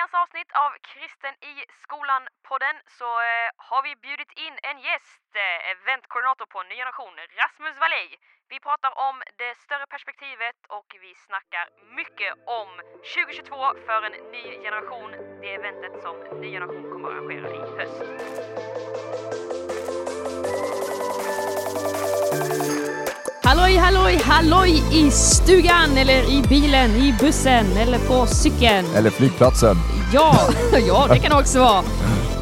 veckans avsnitt av Kristen i skolan-podden så har vi bjudit in en gäst, eventkoordinator på Ny Generation, Rasmus Vallej. Vi pratar om det större perspektivet och vi snackar mycket om 2022 för en ny generation, det eventet som Ny Generation kommer att arrangera i höst. Halloj, halloj, halloj i stugan eller i bilen, i bussen eller på cykeln. Eller flygplatsen. Ja, det kan också vara.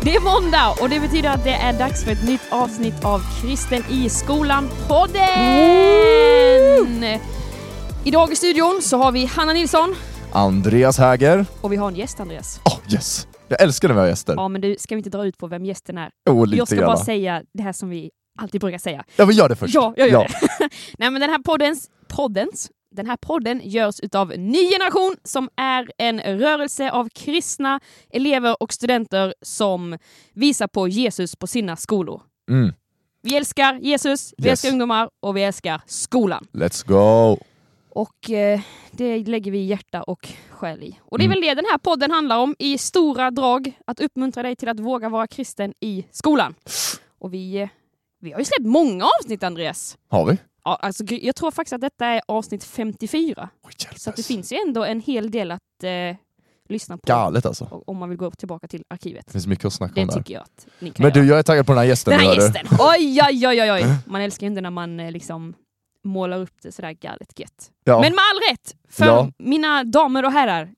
Det är måndag och det betyder att det är dags för ett nytt avsnitt av Kristen i skolan-podden. Woo! Idag i studion så har vi Hanna Nilsson. Andreas Häger. Och vi har en gäst, Andreas. Åh, oh, yes! Jag älskar när vi har gäster. Ja, men du, ska vi inte dra ut på vem gästen är? Jag ska bara säga det här som vi alltid brukar säga. Ja, men gör det först. Ja, jag gör det. Nej, men den här podden görs utav Ny Generation som är en rörelse av kristna elever och studenter som visar på Jesus på sina skolor. Mm. Vi älskar Jesus, vi älskar ungdomar och vi älskar skolan. Let's go! Och det lägger vi hjärta och själ i. Och det är väl det den här podden handlar om i stora drag. Att uppmuntra dig till att våga vara kristen i skolan. Och vi har ju släppt många avsnitt, Andreas. Har vi? Ja, alltså, jag tror faktiskt att detta är avsnitt 54. Oh, så att det finns ju ändå en hel del att lyssna på. Galet alltså. Om man vill gå tillbaka till arkivet. Det finns mycket att snacka om där. Det tycker jag att ni kan. Men du, jag är taggad på den här gästen. Den här gästen. Oj. Man älskar ju inte när man liksom målar upp det sådär galet gött. Ja. Men med all rätt, för mina damer och herrar.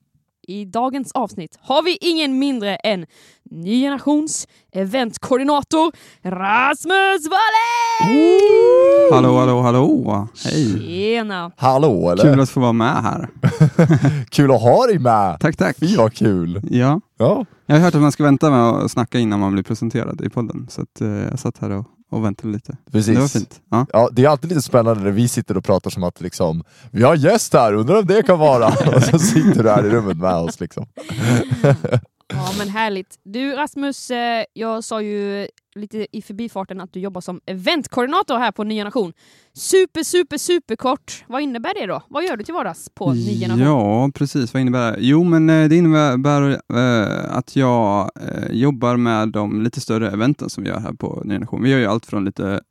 I dagens avsnitt har vi ingen mindre än Ny Generations eventkoordinator Rasmus Vallej! Oh! Hallå. Hej. Tjena. Hallå, eller? Kul att få vara med här. Kul att ha dig med. Tack. Fy vad kul. Ja. Jag har hört att man ska vänta med att snacka innan man blir presenterad i podden. Så att, jag satt här och väntar lite. Precis. Det var fint. Ja, det är alltid lite spännande när vi sitter och pratar som att liksom, vi har gäst här, undrar om det kan vara. Och så sitter du här i rummet med oss liksom. Ja, men härligt. Du Rasmus, jag sa ju lite i förbifarten att du jobbar som eventkoordinator här på Ny Generation. Super kort. Vad innebär det då? Vad gör du till vardags på Ny Generation? Ja, precis. Vad innebär det? Jo, men det innebär att jag jobbar med de lite större eventen som vi gör här på Ny Generation. Vi gör ju allt från lite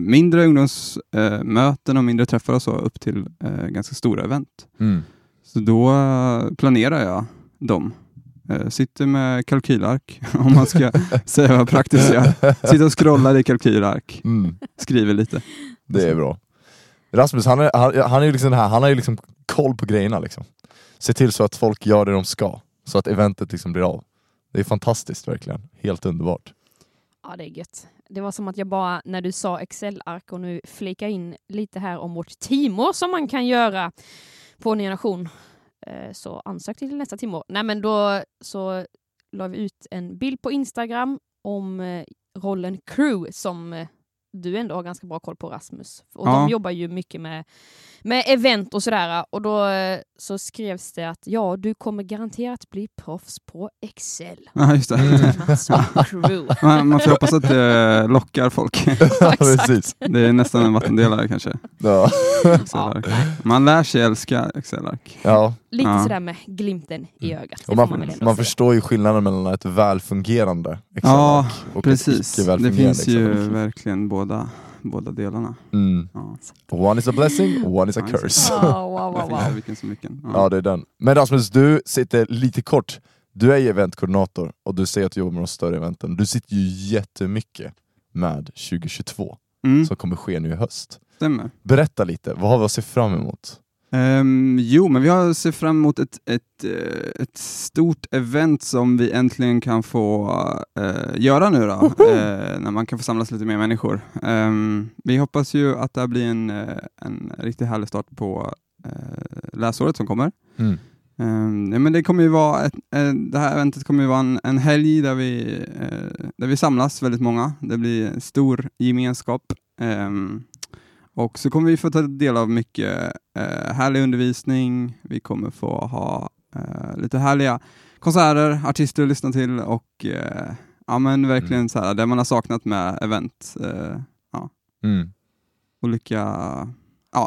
mindre ungdomsmöten och mindre träffar och så upp till ganska stora event. Mm. Så då planerar jag dem. Sitter med kalkylark om man ska säga vad praktiskt jag är. Sitter och scrollar i kalkylark. Skriver lite. Det är bra. Rasmus, han är ju liksom här. Han har ju liksom koll på grejerna liksom. Se till så att folk gör det de ska. Så att eventet liksom blir av. Det är fantastiskt verkligen. Helt underbart. Ja, det är gött. Det var som att jag bara, när du sa Excel-ark och nu flikar in lite här om vårt timor som man kan göra på Ny Generation. Så ansök till nästa timme. Nej, men då så la vi ut en bild på Instagram om rollen crew som du ändå har ganska bra koll på, Rasmus. Och de jobbar ju mycket med event och sådär. Och då så skrevs det att du kommer garanterat bli proffs på Excel. Ja, just det. Crew. Man får hoppas att det lockar folk. Ja, precis. Det är nästan en vattendelare kanske. Ja. Man lär sig älska Excel-ark. Ja. Lite sådär med glimten i ögat. Man förstår ju skillnaden mellan ett välfungerande Excel-ark och precis. Ett icke-välfungerande. Det finns ju verkligen båda delarna. Mm. Ja. One is a blessing, one is a curse. Wow. Vilken som vilken. Ja, det är den. Men Rasmus, du sitter lite kort. Du är ju eventkoordinator och du säger att du jobbar med de större eventen. Du sitter ju jättemycket med 2022 som kommer ske nu i höst. Stämmer. Berätta lite, vad har vi att se fram emot? Jo, men vi har sett fram emot ett stort event som vi äntligen kan få göra nu då. När man kan få samlas lite mer människor. Vi hoppas ju att det här blir en riktigt härlig start på läsåret som kommer. Mm. Men det kommer ju vara det här eventet kommer ju vara en helg där vi samlas väldigt många. Det blir en stor gemenskap. Och så kommer vi få ta del av mycket härlig undervisning. Vi kommer få ha lite härliga konserter, artister att lyssna till. Och verkligen så här, det man har saknat med event.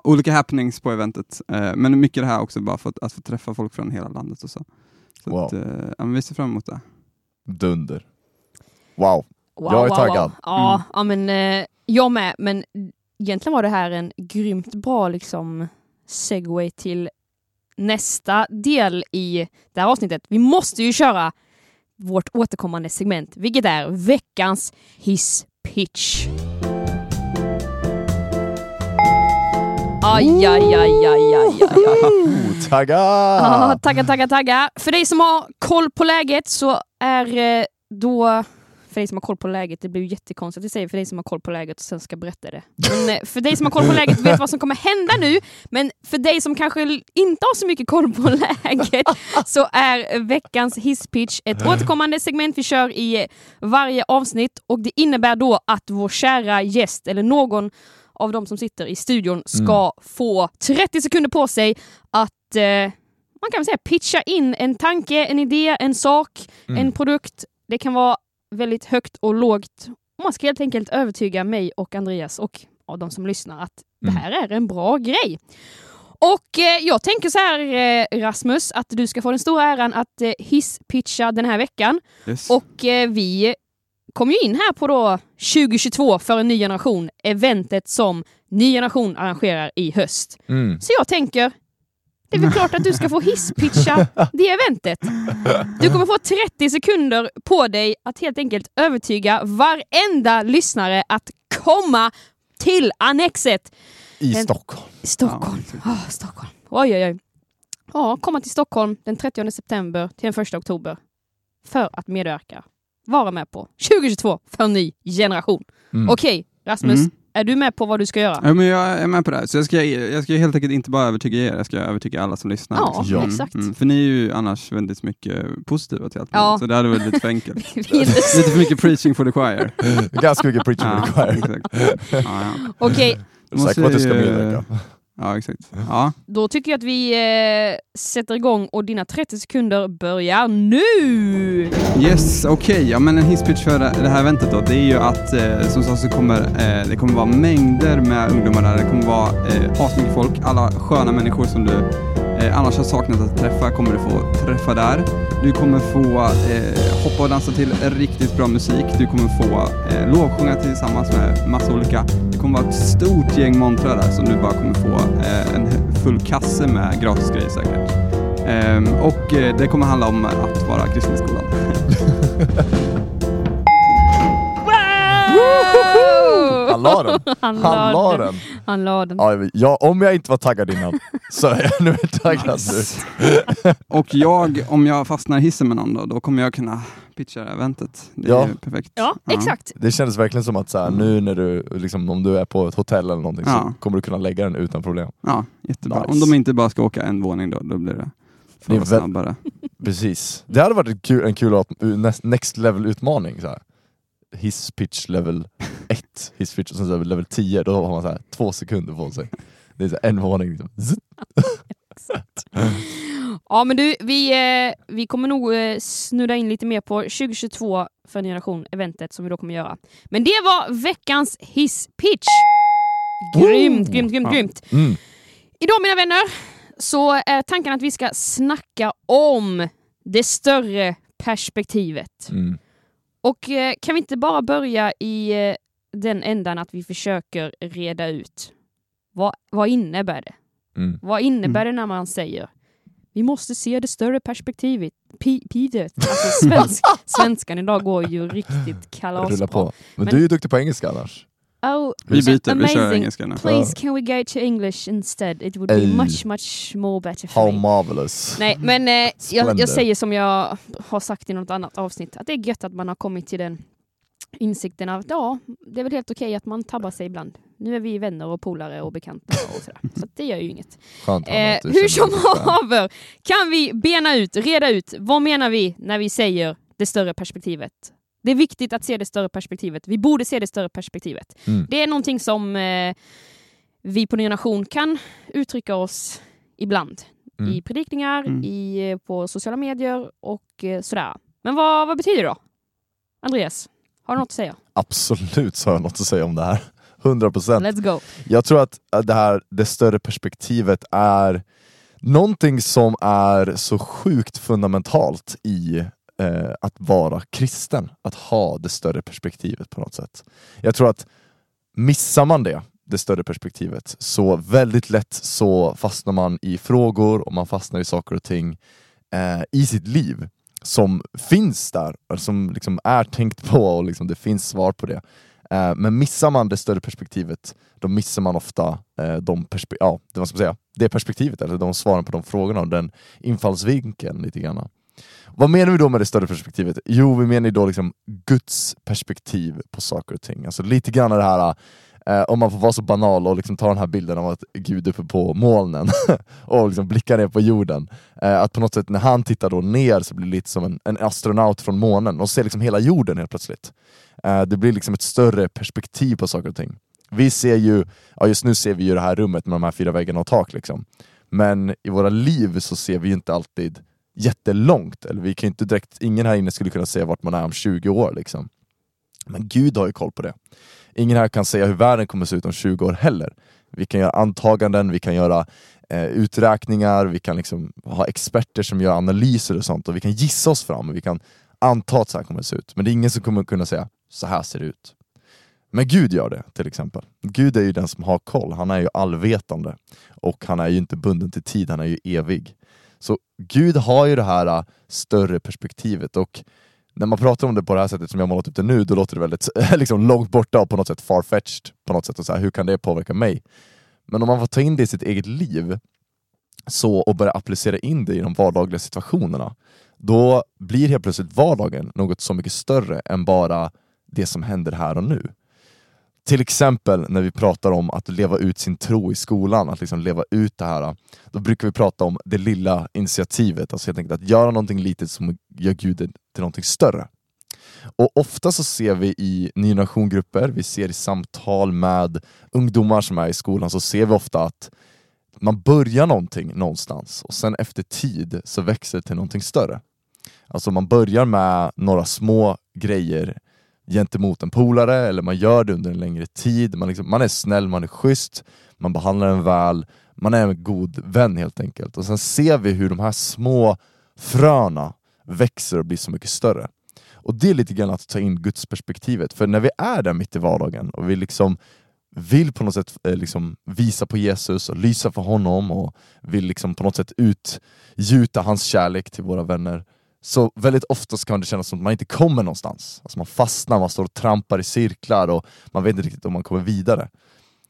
Olika happenings på eventet. Men mycket det här också bara för att få träffa folk från hela landet och så. Så wow. Att, vi ser fram emot det. Dunder. Wow. Jag är taggad. Wow. Ja, men jag med. Men egentligen var det här en grymt bra liksom segue till nästa del i det här avsnittet. Vi måste ju köra vårt återkommande segment, vilket är veckans hisspitch. Aj. Tagga. För dig som har koll på läget så är då... För dig som har koll på läget, det blir ju jättekonstigt att säga för dig som har koll på läget och sen ska berätta det. Men för dig som har koll på läget vet vad som kommer hända nu. Men för dig som kanske inte har så mycket koll på läget så är veckans hisspitch ett återkommande segment vi kör i varje avsnitt. Och det innebär då att vår kära gäst eller någon av de som sitter i studion ska få 30 sekunder på sig att... man kan väl säga pitcha in en tanke, en idé, en sak, en produkt. Det kan vara väldigt högt och lågt. Man ska helt enkelt övertyga mig och Andreas och de som lyssnar att det här är en bra grej. Och jag tänker så här, Rasmus, att du ska få den stora äran att hisspitcha den här veckan. Yes. Och vi kom ju in här på då 2022 för en ny generation, eventet som Ny Generation arrangerar i höst. Så jag tänker, det är väl klart att du ska få hisspitcha det eventet. Du kommer få 30 sekunder på dig att helt enkelt övertyga varenda lyssnare att komma till Annexet. I Stockholm. Stockholm. Oj. Ja, komma till Stockholm den 30 september till den 1 oktober för att medverka. Vara med på 2022 för en ny generation. Okej, Rasmus. Är du med på vad du ska göra? Ja, men jag är med på det här. Så jag ska helt enkelt inte bara övertyga er. Jag ska övertyga alla som lyssnar. Ja, liksom. Exakt. För ni är ju annars väldigt mycket positiva till allt. Ja. Så det hade varit lite för enkelt. Lite för mycket preaching for the choir. Ganska mycket preaching for the choir. Exakt. Ja. Okej. Säkert vad du ska medverka. Ja, exakt. Ja. Då tycker jag att vi sätter igång och dina 30 sekunder börjar nu! Yes, okej. Ja, men en hisspitch för det här eventet då, det är ju att som sagt så kommer det kommer vara mängder med ungdomar där. Det kommer vara asmycket folk. Alla sköna människor som du annars har saknat att träffa kommer du få träffa där. Du kommer få hoppa och dansa till riktigt bra musik. Du kommer få lovsjunga tillsammans med massa olika. Det kommer vara ett stort gäng montrar där som du bara kommer få en full kasse med gratis grejer säkert. Och det kommer handla om att vara Kristen i skolan. Han la den. Ja, om jag inte var taggad innan så är jag nu taggad. Nice. Och om jag fastnar i hissen med någon då kommer jag kunna pitcha det här eventet. Det är ju perfekt. Ja, exakt. Det känns verkligen som att så här, nu när du, liksom, om du är på ett hotell eller någonting så kommer du kunna lägga den utan problem. Ja, jättebra. Nice. Om de inte bara ska åka en våning då blir det... Det är snabbare. Precis. Det hade varit en kul next level utmaning så här. Hisspitch level 1, hisspitch och sen level 10, då har man så här 2 sekunder på sig. Det är så en våning liksom. Ja, men du, vi kommer nog snudda in lite mer på 2022 för en generation eventet som vi då kommer göra. Men det var veckans hisspitch. Grymt. Idag, mina vänner, så är tanken att vi ska snacka om det större perspektivet. Och kan vi inte bara börja i den ändan att vi försöker reda ut vad innebär det? Vad innebär det när man säger vi måste se det större perspektivet? Alltså svenskan idag går ju riktigt kalasbra. På. Men du är ju duktig på engelska annars. Oh, vi kör engelska nu. Please, can we go to English instead? It would be much, much more better for me. How marvelous. Nej, men jag säger som jag har sagt i något annat avsnitt. Att det är gött att man har kommit till den insikten av att det är väl helt okej att man tabbar sig ibland. Nu är vi vänner och polare och bekanta och sådär. Så det gör ju inget. Hur som haver kan vi reda ut, vad menar vi när vi säger det större perspektivet? Det är viktigt att se det större perspektivet. Vi borde se det större perspektivet. Det är någonting som vi på Ny Generation kan uttrycka oss ibland. I predikningar, på sociala medier och sådär. Men vad betyder det då? Andreas, har du något att säga? Absolut har jag något att säga om det här. 100%. Let's go. Jag tror att det större perspektivet är... Någonting som är så sjukt fundamentalt i att vara kristen. Att ha det större perspektivet på något sätt. Jag tror att missar man det större perspektivet, så väldigt lätt så fastnar man i frågor och man fastnar i saker och ting i sitt liv som finns där, som liksom är tänkt på och liksom det finns svar på det. Men missar man det större perspektivet, då missar man ofta det perspektivet, eller de svaren på de frågorna och den infallsvinkeln lite grann. Vad menar vi då med det större perspektivet? Jo, vi menar ju då liksom Guds perspektiv på saker och ting. Alltså lite grann det här, om man får vara så banal och liksom ta den här bilden av att Gud är uppe på molnen och liksom blickar ner på jorden. Att på något sätt när han tittar då ner så blir det lite som en astronaut från månen och ser liksom hela jorden helt plötsligt. Det blir liksom ett större perspektiv på saker och ting. Vi ser ju, just nu ser vi ju det här rummet med de här 4 väggarna och tak liksom. Men i våra liv så ser vi ju inte alltid jättelångt. Eller vi kan ju inte direkt, ingen här inne skulle kunna se vart man är om 20 år liksom. Men Gud har ju koll på det. Ingen här kan säga hur världen kommer se ut om 20 år heller. Vi kan göra antaganden, vi kan göra uträkningar, vi kan liksom ha experter som gör analyser och sånt. Och vi kan gissa oss fram och vi kan anta att så här kommer det se ut. Men det är ingen som kommer kunna säga, så här ser det ut. Men Gud gör det till exempel. Gud är ju den som har koll. Han är ju allvetande. Och han är ju inte bunden till tid, han är ju evig. Så Gud har ju det här större perspektivet. Och när man pratar om det på det här sättet som jag målat upp det nu, då låter det väldigt liksom, långt borta och på något sätt farfetched. På något sätt och så här, hur kan det påverka mig? Men om man får ta in det i sitt eget liv så, och börja applicera in det i de vardagliga situationerna, då blir helt plötsligt vardagen något så mycket större än bara det som händer här och nu. Till exempel när vi pratar om att leva ut sin tro i skolan, att liksom leva ut det här, då brukar vi prata om det lilla initiativet, alltså helt enkelt att göra någonting litet som gör Gud till någonting större. Och ofta så ser vi i Ny Generation-grupper, vi ser i samtal med ungdomar som är i skolan, så ser vi ofta att man börjar någonting någonstans och sen efter tid så växer det till någonting större. Alltså man börjar med några små grejer gentemot en polare, eller man gör det under en längre tid, man är snäll, man är schysst, man behandlar en väl, man är en god vän helt enkelt. Och sen ser vi hur de här små fröna växer och blir så mycket större. Och det är lite grann att ta in Guds perspektivet, för när vi är där mitt i vardagen och vi liksom vill på något sätt liksom visa på Jesus och lysa för honom och vill liksom på något sätt utgjuta hans kärlek till våra vänner, så väldigt ofta kan det kännas som att man inte kommer någonstans. Alltså man fastnar, man står och trampar i cirklar och man vet inte riktigt om man kommer vidare.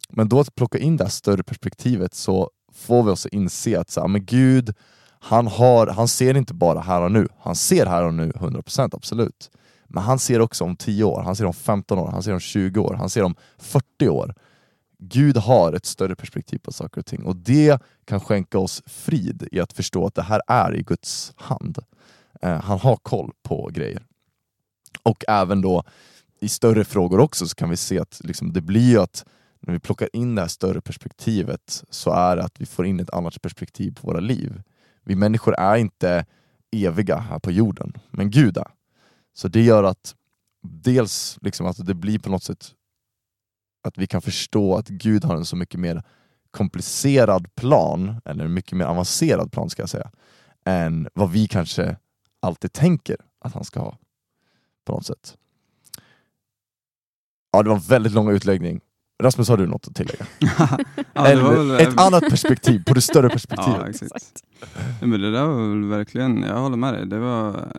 Men då att plocka in det här större perspektivet, så får vi också inse att så här, men Gud, han ser inte bara här och nu. Han ser här och nu 100%, absolut. Men han ser också om 10 år, han ser om 15 år, han ser om 20 år, han ser om 40 år. Gud har ett större perspektiv på saker och ting. Och det kan skänka oss frid i att förstå att det här är i Guds hand. Han har koll på grejer. Och även då i större frågor också, så kan vi se att liksom, det blir ju att när vi plockar in det här större perspektivet, så är det att vi får in ett annat perspektiv på våra liv. Vi människor är inte eviga här på jorden, men Gud är. Så det gör att dels liksom, att det blir på något sätt att vi kan förstå att Gud har en så mycket mer komplicerad plan, eller en mycket mer avancerad plan ska jag säga, än vad vi kanske alltid tänker att han ska ha på något sätt. Ja, det var en väldigt lång utläggning. Rasmus, har du något att tillägga? Ja, ett annat perspektiv på det större perspektivet. Ja, exakt. Men det där var verkligen, jag håller med dig, det var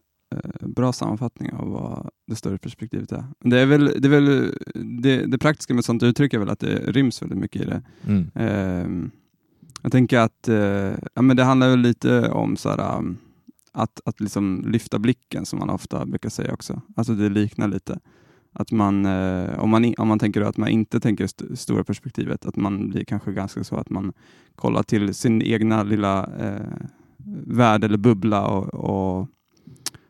bra sammanfattning av vad det större perspektivet är. Det praktiska med sånt uttryck är väl att det ryms väldigt mycket i det. Mm. Jag tänker att men det handlar väl lite om så här, att liksom lyfta blicken, som man ofta brukar säga också. Alltså det liknar lite att man, om man tänker att man inte tänker stora perspektivet, att man blir kanske ganska så att man kollar till sin egna lilla värld eller bubbla och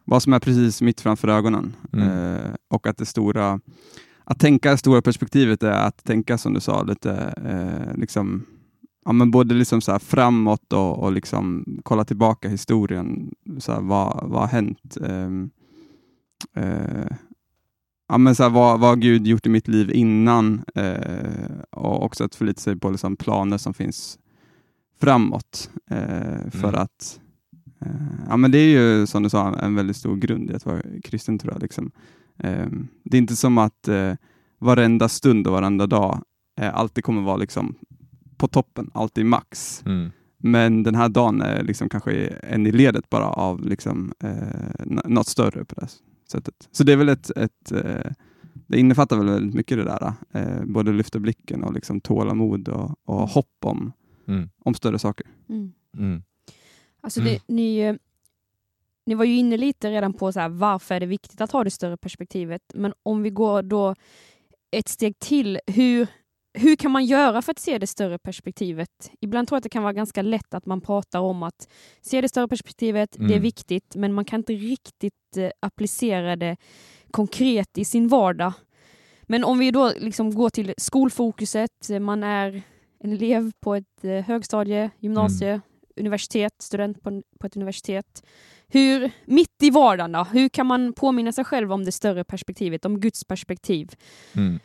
vad som är precis mitt framför ögonen. Mm. Och att det stora, att tänka stora perspektivet är att tänka, som du sa, lite liksom, ja, men både liksom så här framåt och liksom kolla tillbaka historien, så här, vad har hänt, ja, men så här, vad har Gud gjort i mitt liv innan, och också att förlita sig på liksom planer som finns framåt. För att ja, men det är ju som du sa en väldigt stor grund i att vara kristen, tror jag. Liksom. Det är inte som att varenda stund och varenda dag alltid kommer vara liksom på toppen, alltid max. Mm. Men den här dagen är liksom kanske en i ledet bara av liksom, något större på det sättet. Så det är väl det innefattar väl väldigt mycket det där. Både lyfta blicken och liksom tålamod och hopp om större saker. Mm. Mm. Alltså ni var ju inne lite redan på så här, varför är det viktigt att ha det större perspektivet. Men om vi går då ett steg till, hur kan man göra för att se det större perspektivet? Ibland tror jag att det kan vara ganska lätt att man pratar om att se det större perspektivet, det är viktigt, men man kan inte riktigt applicera det konkret i sin vardag. Men om vi då liksom går till skolfokuset, man är en elev på ett högstadie, gymnasie, universitet, student på ett universitet. Hur, mitt i vardagen då, hur kan man påminna sig själv om det större perspektivet, om Guds perspektiv? Mm.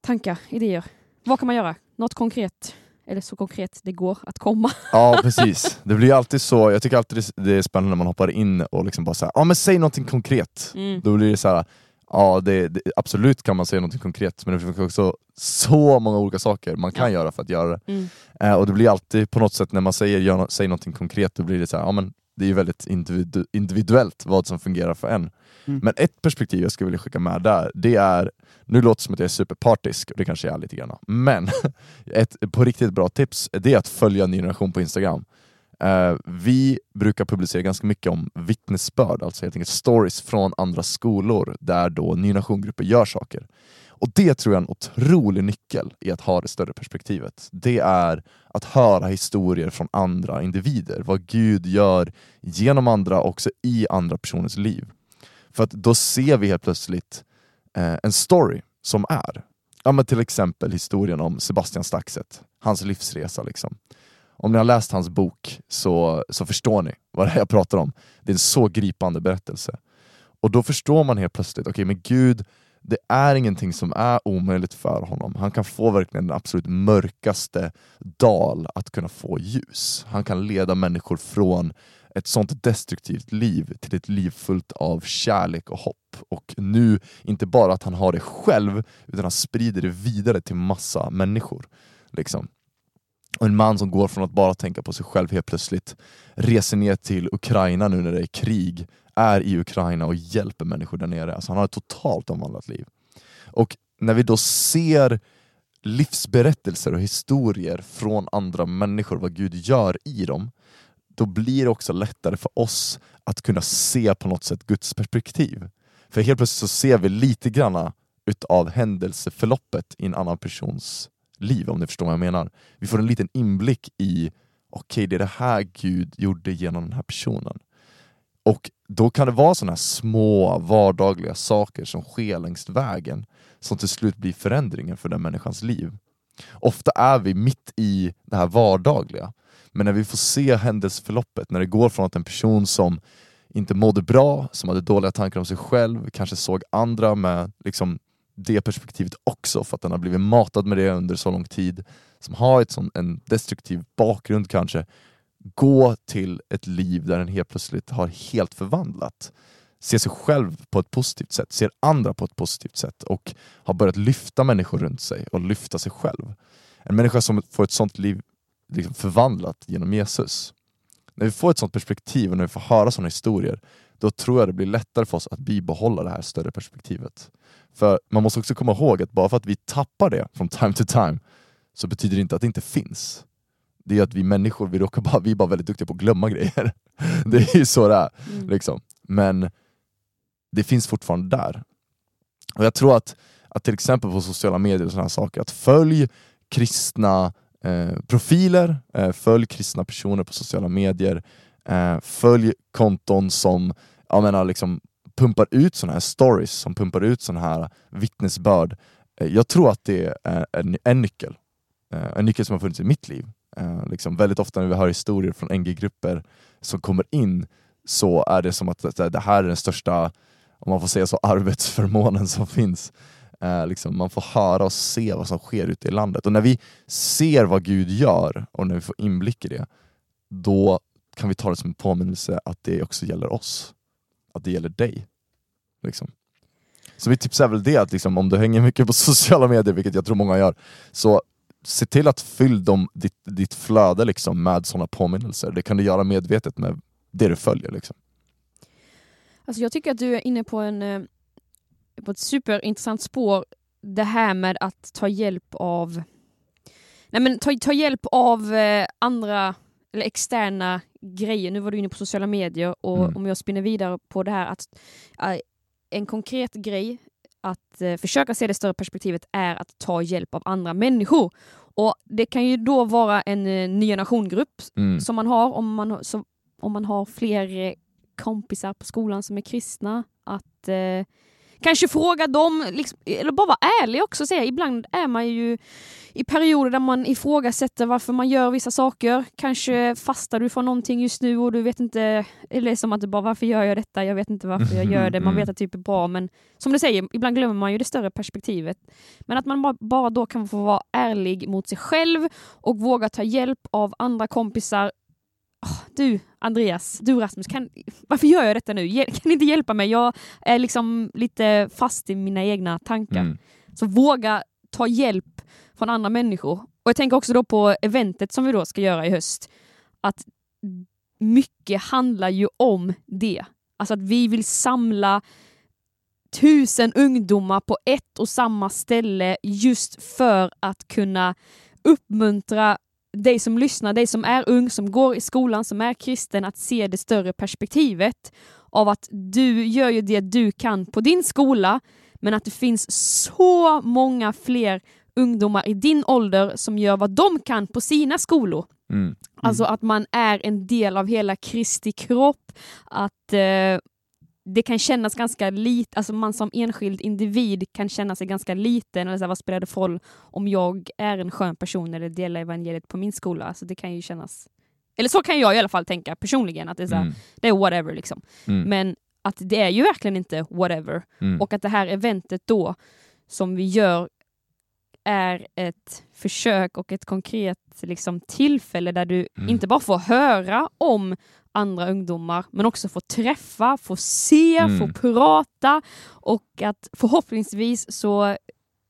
Tankar, idéer. Vad kan man göra? Något konkret, eller så konkret det går att komma. Ja, precis. Det blir alltid så, jag tycker alltid det är spännande när man hoppar in och liksom bara säger, ja men säg någonting konkret. Mm. Då blir det så här, ja det, absolut kan man säga någonting konkret, men det finns också så många olika saker man kan göra för att göra det. Mm. Och det blir alltid på något sätt när man säger någonting konkret, då blir det så här, ja men det är ju väldigt individuellt vad som fungerar för en. Mm. Men ett perspektiv jag skulle vilja skicka med där, det är, nu låter det som att jag är superpartisk, och det kanske jag är lite grann. Men ett på riktigt bra tips, det är att följa Ny Generation på Instagram. Vi brukar publicera ganska mycket om vittnesbörd, alltså helt enkelt stories från andra skolor där då Ny Generation-grupper gör saker. Och det tror jag är en otrolig nyckel i att ha det större perspektivet. Det är att höra historier från andra individer. Vad Gud gör genom andra, också i andra personers liv. För att då ser vi helt plötsligt en story som är. Ja, men till exempel historien om Sebastian Staxet. Hans livsresa liksom. Om ni har läst hans bok så förstår ni vad jag pratar om. Det är en så gripande berättelse. Och då förstår man helt plötsligt, okej, men Gud, det är ingenting som är omöjligt för honom. Han kan få verkligen den absolut mörkaste dal att kunna få ljus. Han kan leda människor från ett sånt destruktivt liv till ett liv fullt av kärlek och hopp. Och nu, inte bara att han har det själv, utan han sprider det vidare till massa människor. Liksom. Och en man som går från att bara tänka på sig själv helt plötsligt reser ner till Ukraina nu när det är krig, är i Ukraina och hjälper människor där nere. Alltså han har ett totalt omvandlat liv. Och när vi då ser livsberättelser och historier från andra människor, vad Gud gör i dem, då blir det också lättare för oss att kunna se på något sätt Guds perspektiv. För helt plötsligt så ser vi lite grann utav händelseförloppet i en annan persons liv, om ni förstår vad jag menar. Vi får en liten inblick i, okej, det är det här Gud gjorde genom den här personen. Och då kan det vara sådana här små vardagliga saker som sker längs vägen som till slut blir förändringen för den människans liv. Ofta är vi mitt i det här vardagliga, men när vi får se händelseförloppet, när det går från att en person som inte mådde bra, som hade dåliga tankar om sig själv, kanske såg andra med liksom det perspektivet också för att den har blivit matad med det under så lång tid, som har en destruktiv bakgrund kanske, gå till ett liv där den helt plötsligt har helt förvandlat, ser sig själv på ett positivt sätt, ser andra på ett positivt sätt och har börjat lyfta människor runt sig och lyfta sig själv. En människa som får ett sånt liv liksom förvandlat genom Jesus. När vi får ett sånt perspektiv och när vi får höra såna historier, då tror jag det blir lättare för oss att bibehålla det här större perspektivet. För man måste också komma ihåg att bara för att vi tappar det från time to time, så betyder det inte att det inte finns. Det är att vi människor, vi är bara väldigt duktiga på att glömma grejer. Det är ju så det är. Liksom. Men det finns fortfarande där. Och jag tror att till exempel på sociala medier och sådana här saker, att följ kristna profiler, följ kristna personer på sociala medier, följ konton som, jag menar, liksom pumpar ut sådana här stories, som pumpar ut sådana här vittnesbörd. Jag tror att det är en nyckel. En nyckel som har funnits i mitt liv. Liksom väldigt ofta när vi hör historier från NG-grupper som kommer in, så är det som att det här är den största, om man får säga så, arbetsförmånen som finns. Liksom, man får höra och se vad som sker ute i landet. Och när vi ser vad Gud gör och när vi får inblick i det, då kan vi ta det som en påminnelse att det också gäller oss. Att det gäller dig. Liksom. Så vi tipsar väl det att liksom, om du hänger mycket på sociala medier, vilket jag tror många gör, så se till att fylla ditt flöde liksom, med sådana påminnelser. Det kan du göra medvetet med det du följer. Liksom. Alltså, jag tycker att du är inne på ett superintressant spår, det här med att ta hjälp av andra eller externa grejer. Nu var du inne på sociala medier och om jag spinner vidare på det här att en konkret grej att försöka se det större perspektivet är att ta hjälp av andra människor. Och det kan ju då vara en ny generationgrupp som man har om man har fler kompisar på skolan som är kristna, att kanske fråga dem, liksom, eller bara vara ärlig också. Säga. Ibland är man ju i perioder där man ifrågasätter varför man gör vissa saker. Kanske fastar du från någonting just nu och du vet inte, eller som att du bara, varför gör jag detta? Jag vet inte varför jag gör det. Man vet att typ är bra, men som du säger, ibland glömmer man ju det större perspektivet. Men att man bara då kan få vara ärlig mot sig själv och våga ta hjälp av andra kompisar. Du Andreas, du Rasmus, varför gör jag detta nu? Kan ni inte hjälpa mig? Jag är liksom lite fast i mina egna tankar. Så våga ta hjälp från andra människor. Och jag tänker också då på eventet som vi då ska göra i höst. Att mycket handlar ju om det. Alltså att vi vill samla 1000 ungdomar på ett och samma ställe just för att kunna uppmuntra dig som lyssnar, dig som är ung, som går i skolan, som är kristen, att se det större perspektivet av att du gör ju det du kan på din skola, men att det finns så många fler ungdomar i din ålder som gör vad de kan på sina skolor. Alltså att man är en del av hela Kristi kropp, att det kan kännas ganska lite, alltså man som enskild individ kan känna sig ganska liten, eller så här, vad spelar det för roll om jag är en skön person eller delar evangeliet på min skola, alltså det kan ju kännas, eller så kan jag i alla fall tänka personligen, att det är så här, det är whatever liksom, men att det är ju verkligen inte whatever, och att det här eventet då som vi gör är ett försök och ett konkret liksom tillfälle där du inte bara får höra om andra ungdomar, men också få träffa, få se, få prata, och att förhoppningsvis så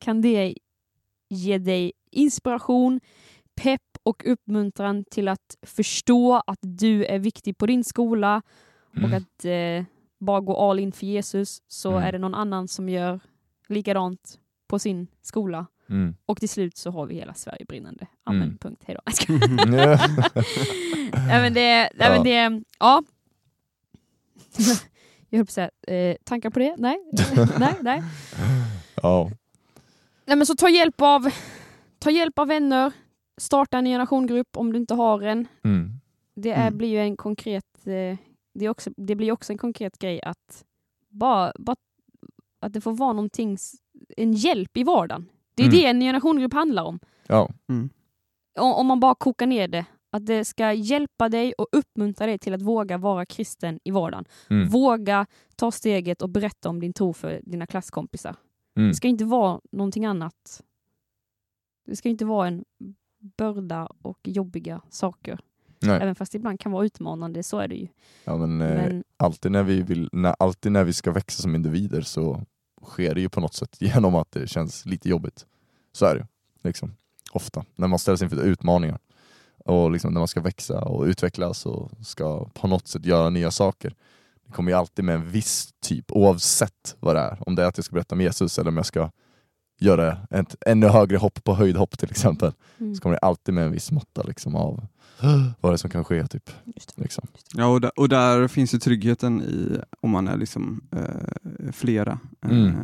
kan det ge dig inspiration, pepp och uppmuntran till att förstå att du är viktig på din skola, och att bara gå all in för Jesus, så är det någon annan som gör likadant på sin skola. Och till slut så har vi hela Sverige brinnande. Amen, punkt, hejdå. Ja. Jag höll på att säga, tankar på det? Nej. Ja. Nej, men så ta hjälp av vänner. Starta en generationgrupp om du inte har en. Blir ju en konkret, det blir också en konkret grej att bara att det får vara någonting, en hjälp i vardagen. Det är det en generationgrupp handlar om. Ja. Om man bara kokar ner det. Att det ska hjälpa dig och uppmuntra dig till att våga vara kristen i vardagen. Våga ta steget och berätta om din tro för dina klasskompisar. Det ska inte vara någonting annat. Det ska inte vara en börda och jobbiga saker. Nej. Även fast det ibland kan vara utmanande, så är det ju. Ja, men alltid när vi ska växa som individer så sker det ju på något sätt genom att det känns lite jobbigt. Så är det liksom ofta. När man ställs inför utmaningar och liksom när man ska växa och utvecklas och ska på något sätt göra nya saker. Det kommer ju alltid med en viss typ, oavsett vad det är. Om det är att jag ska berätta om Jesus eller om jag ska göra ett ännu högre hopp på höjdhopp till exempel. Så kommer det alltid med en viss måtta liksom av vad det är som kan ske typ. Liksom. Ja, och där finns ju tryggheten i om man är liksom flera.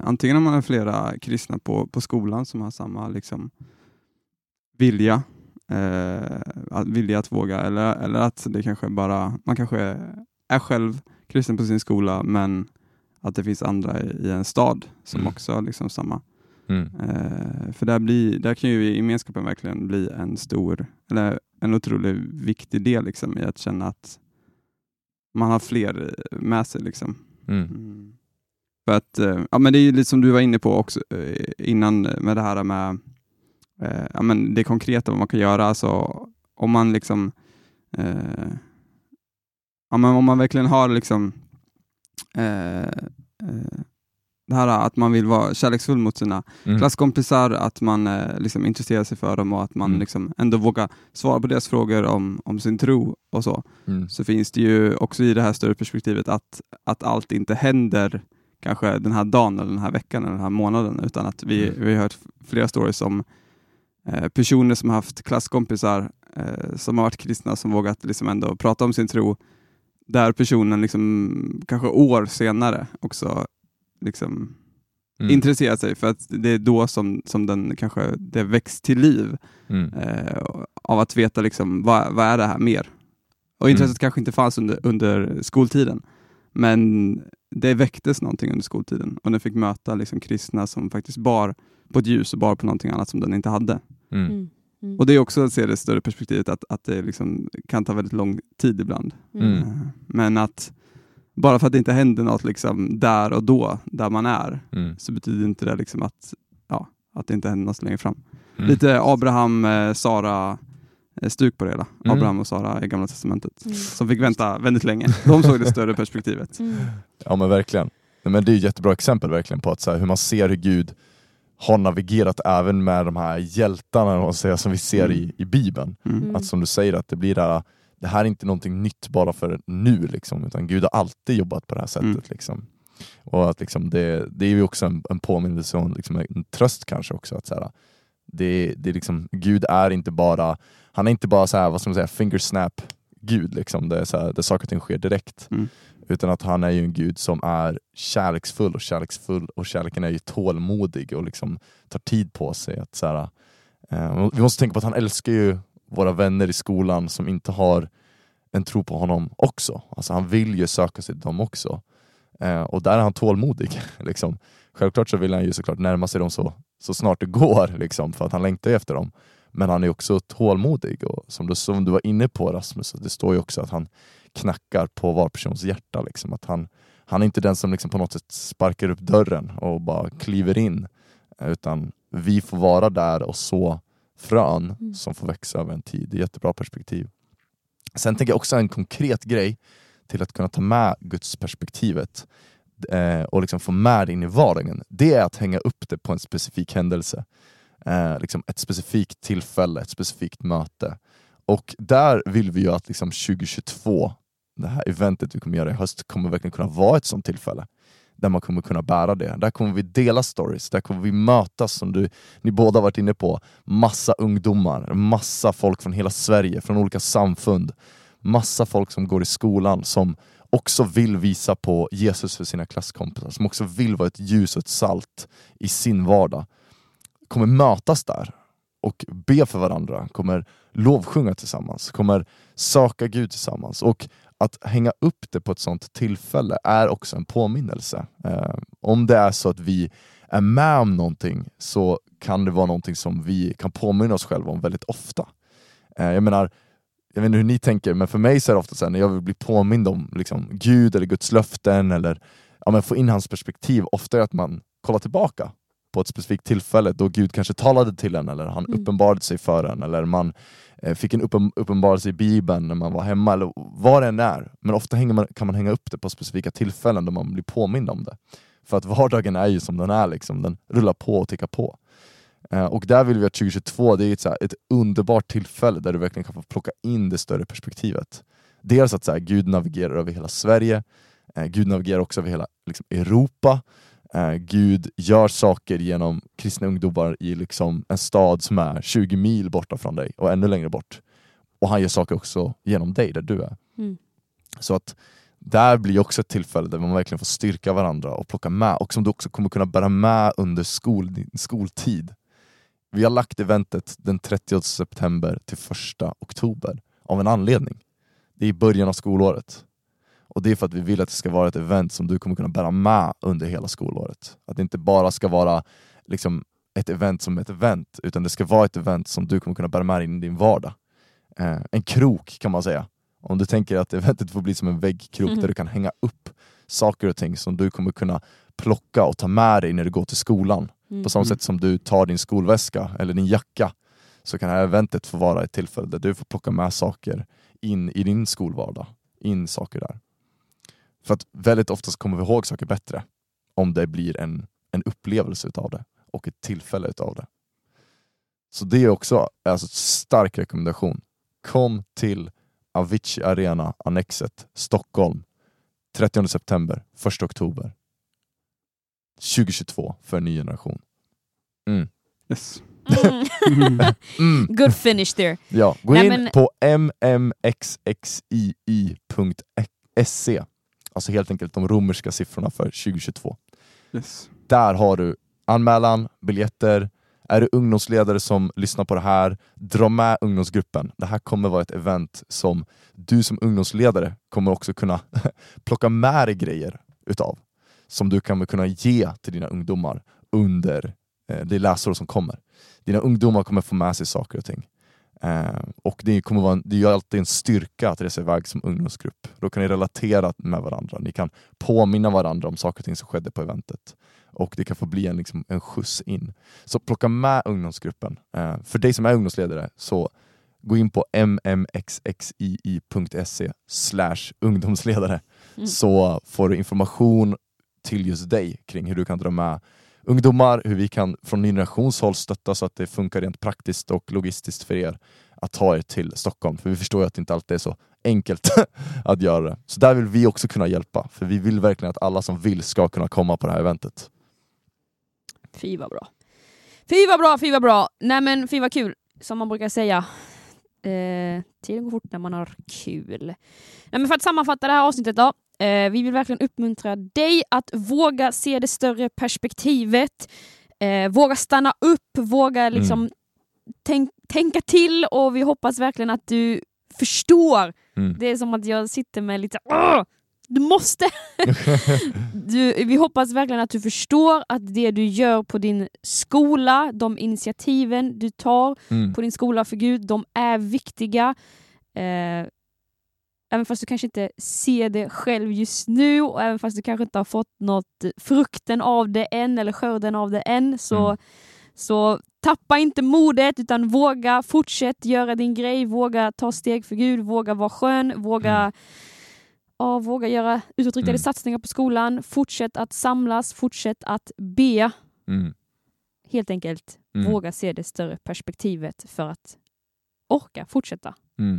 Antingen om man är flera kristna på skolan som har samma liksom vilja att våga, eller att det kanske bara man kanske är själv kristen på sin skola, men att det finns andra i en stad som också har liksom samma. För där kan ju gemenskapen verkligen bli en stor, eller en otroligt viktig del liksom, i att känna att man har fler med sig liksom. För att, ja, men det är ju lite som du var inne på också innan med det här med ja, men det konkreta vad man kan göra. Alltså, om man liksom ja, men om man verkligen har liksom det här att man vill vara kärleksfull mot sina klasskompisar, att man liksom intresserar sig för dem och att man liksom ändå vågar svara på deras frågor om sin tro och så. Så finns det ju också i det här större perspektivet att allt inte händer kanske den här dagen eller den här veckan eller den här månaden, utan att vi har hört flera stories om personer som har haft klasskompisar som har varit kristna som vågat liksom ändå prata om sin tro, där personen liksom kanske år senare också liksom intresserar sig, för att det är då som den kanske det väcks till liv av att veta liksom vad är det här mer, och intresset kanske inte fanns under skoltiden, men det väcktes någonting under skoltiden och den fick möta liksom kristna som faktiskt bar på ett ljus och bar på någonting annat som den inte hade. Och det är också att se det större perspektivet att det liksom kan ta väldigt lång tid ibland. Men att bara för att det inte händer något liksom där och då, där man är, så betyder inte det liksom att det inte händer något längre fram. Lite Abraham, Sara stuk på det hela. Abraham och Sara i Gamla testamentet. Som fick vänta väldigt länge. De såg det större perspektivet. Ja, men verkligen. Men det är ett jättebra exempel verkligen på att så här, hur man ser hur Gud har navigerat även med de här hjältarna som vi ser i Bibeln. Att som du säger, att det blir det här är inte någonting nytt bara för nu liksom, utan Gud har alltid jobbat på det här sättet liksom. Och att liksom det är ju också en påminnelse och liksom en tröst kanske också, att så här, det är liksom, Gud är inte bara, han är inte bara så här, vad ska man säga, fingersnap Gud liksom, det är så här, där saker och ting sker direkt. Utan att han är ju en Gud som är kärleksfull, och kärleken är ju tålmodig och liksom tar tid på sig. Att så här, vi måste tänka på att han älskar ju våra vänner i skolan som inte har en tro på honom också. Alltså han vill ju söka sig till dem också. Och där är han tålmodig. Liksom. Självklart så vill han ju såklart närma sig dem så snart det går. Liksom, för att han längtar efter dem. Men han är också tålmodig. Och som du var inne på, Rasmus, det står ju också att han knackar på var persons hjärta. Liksom. Att han är inte den som liksom på något sätt sparkar upp dörren och bara kliver in. Utan vi får vara där och så frön som får växa över en tid. Det är jättebra perspektiv. Sen tänker jag också en konkret grej till att kunna ta med Guds perspektivet och liksom få med det in i vardagen. Det är att hänga upp det på en specifik händelse. Liksom ett specifikt tillfälle, ett specifikt möte. Och där vill vi ju att liksom 2022, det här eventet vi kommer göra i höst, kommer verkligen kunna vara ett sånt tillfälle. Där man kommer kunna bära det. Där kommer vi dela stories. Där kommer vi mötas, som ni båda varit inne på. Massa ungdomar. Massa folk från hela Sverige. Från olika samfund. Massa folk som går i skolan. Som också vill visa på Jesus för sina klasskompisar. Som också vill vara ett ljus och ett salt i sin vardag. Kommer mötas där. Och be för varandra. Kommer lovsjunga tillsammans. Kommer söka Gud tillsammans. Och att hänga upp det på ett sånt tillfälle är också en påminnelse. Om det är så att vi är med om någonting, så kan det vara någonting som vi kan påminna oss själva om väldigt ofta. Jag vet inte hur ni tänker, men för mig så är det ofta så här, när jag vill bli påmind om liksom, Gud eller Guds löften, eller få in hans perspektiv, ofta är att man kollar tillbaka på ett specifikt tillfälle då Gud kanske talade till en, eller han uppenbarade sig för en, eller man fick en uppenbarelse i Bibeln när man var hemma, eller vad det än är. Men ofta kan man hänga upp det på specifika tillfällen då man blir påmind om det. För att vardagen är ju som den är, liksom. Den rullar på och tickar på. Och där vill vi att 2022, det är ett underbart tillfälle där du verkligen kan få plocka in det större perspektivet. Dels att så här, Gud navigerar över hela Sverige. Gud navigerar också över hela liksom, Europa. Gud gör saker genom kristna ungdomar i liksom en stad som är 20 mil borta från dig och ännu längre bort. Och han gör saker också genom dig där du är. Så att där blir också ett tillfälle där man verkligen får styrka varandra och plocka med. Och som du också kommer kunna bära med under skoltid. Vi har lagt eventet den 30 september till 1 oktober av en anledning. Det är i början av skolåret. Och det är för att vi vill att det ska vara ett event som du kommer kunna bära med under hela skolåret. Att det inte bara ska vara liksom, ett event som ett event. Utan det ska vara ett event som du kommer kunna bära med in i din vardag. En krok kan man säga. Om du tänker att eventet får bli som en väggkrok där du kan hänga upp saker och ting som du kommer kunna plocka och ta med dig när du går till skolan. På samma sätt som du tar din skolväska eller din jacka, så kan det här eventet få vara ett tillfälle där du får plocka med saker in i din skolvardag. In saker där. För att väldigt ofta kommer vi ihåg saker bättre om det blir en upplevelse utav det och ett tillfälle utav det. Så det är också alltså, en stark rekommendation. Kom till Avicii Arena, Annexet, Stockholm. 30 september, 1 oktober. 2022 för en ny generation. Mm. Yes. Good finish there. Ja, gå in på mmxxii.se. Alltså helt enkelt de romerska siffrorna för 2022. Yes. Där har du anmälan, biljetter. Är du ungdomsledare som lyssnar på det här, dra med ungdomsgruppen. Det här kommer vara ett event som du som ungdomsledare kommer också kunna plocka med dig grejer utav. Som du kommer kunna ge till dina ungdomar under det läsår som kommer. Dina ungdomar kommer få med sig saker och ting. Och det kommer vara det är alltid en styrka att resa iväg som ungdomsgrupp. Då kan ni relatera med varandra. Ni kan påminna varandra om saker och ting som skedde på eventet. Och det kan få bli en skjuts in. Så plocka med ungdomsgruppen. För dig som är ungdomsledare, så gå in på mmxxii.se/ungdomsledare. Så får du information till just dig kring hur du kan dra med ungdomar, hur vi kan från ny generationshåll stötta så att det funkar rent praktiskt och logistiskt för er att ta er till Stockholm. För vi förstår ju att det inte alltid är så enkelt att göra det. Så där vill vi också kunna hjälpa. För vi vill verkligen att alla som vill ska kunna komma på det här eventet. Fy vad bra. Fy vad bra. Nej men fy vad kul. Som man brukar säga. Tiden går fort när man har kul. Nej men för att sammanfatta det här avsnittet då. Vi vill verkligen uppmuntra dig att våga se det större perspektivet. Våga stanna upp, våga liksom tänka till, och vi hoppas verkligen att du förstår. Det är som att jag sitter med lite du måste. Vi hoppas verkligen att du förstår att det du gör på din skola, de initiativen du tar på din skola för Gud, de är viktiga. Även fast du kanske inte ser det själv just nu, och även fast du kanske inte har fått något frukten av det än eller skörden av det än, så tappa inte modet, utan våga, fortsätt göra din grej, våga ta steg för Gud, våga vara skön, våga göra utåtriktade satsningar på skolan, fortsätt att samlas, fortsätt att be. Helt enkelt våga se det större perspektivet för att orka fortsätta.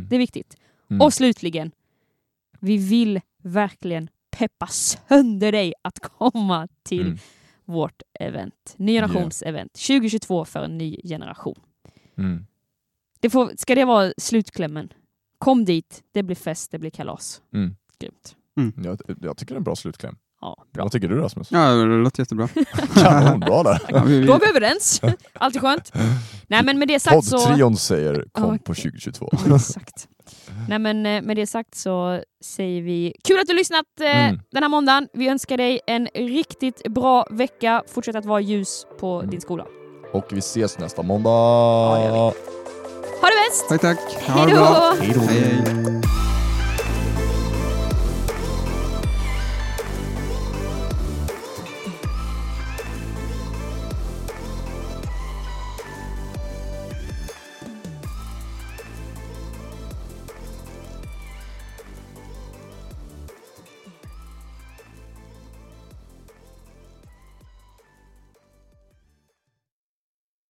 Det är viktigt. Och slutligen, vi vill verkligen peppa sönder dig att komma till vårt event. Ny generationsevent. 2022 för en ny generation. Ska det vara slutklämmen? Kom dit, det blir fest, det blir kalas. Grymt. Jag tycker det är en bra slutkläm. Ja, bra. Vad tycker du, Rasmus? Ja, det låter jättebra. Kanonbra där. Går vi överens? Alltid skönt. Nej, men med det sagt så... Poddtrion säger kom på 2022. Exakt. Nej, men med det sagt så säger vi kul att du lyssnat den här måndagen. Vi önskar dig en riktigt bra vecka. Fortsätt att vara ljus på din skola. Och vi ses nästa måndag. Ja, det gör vi. Ha det bäst! Tack. Hej då!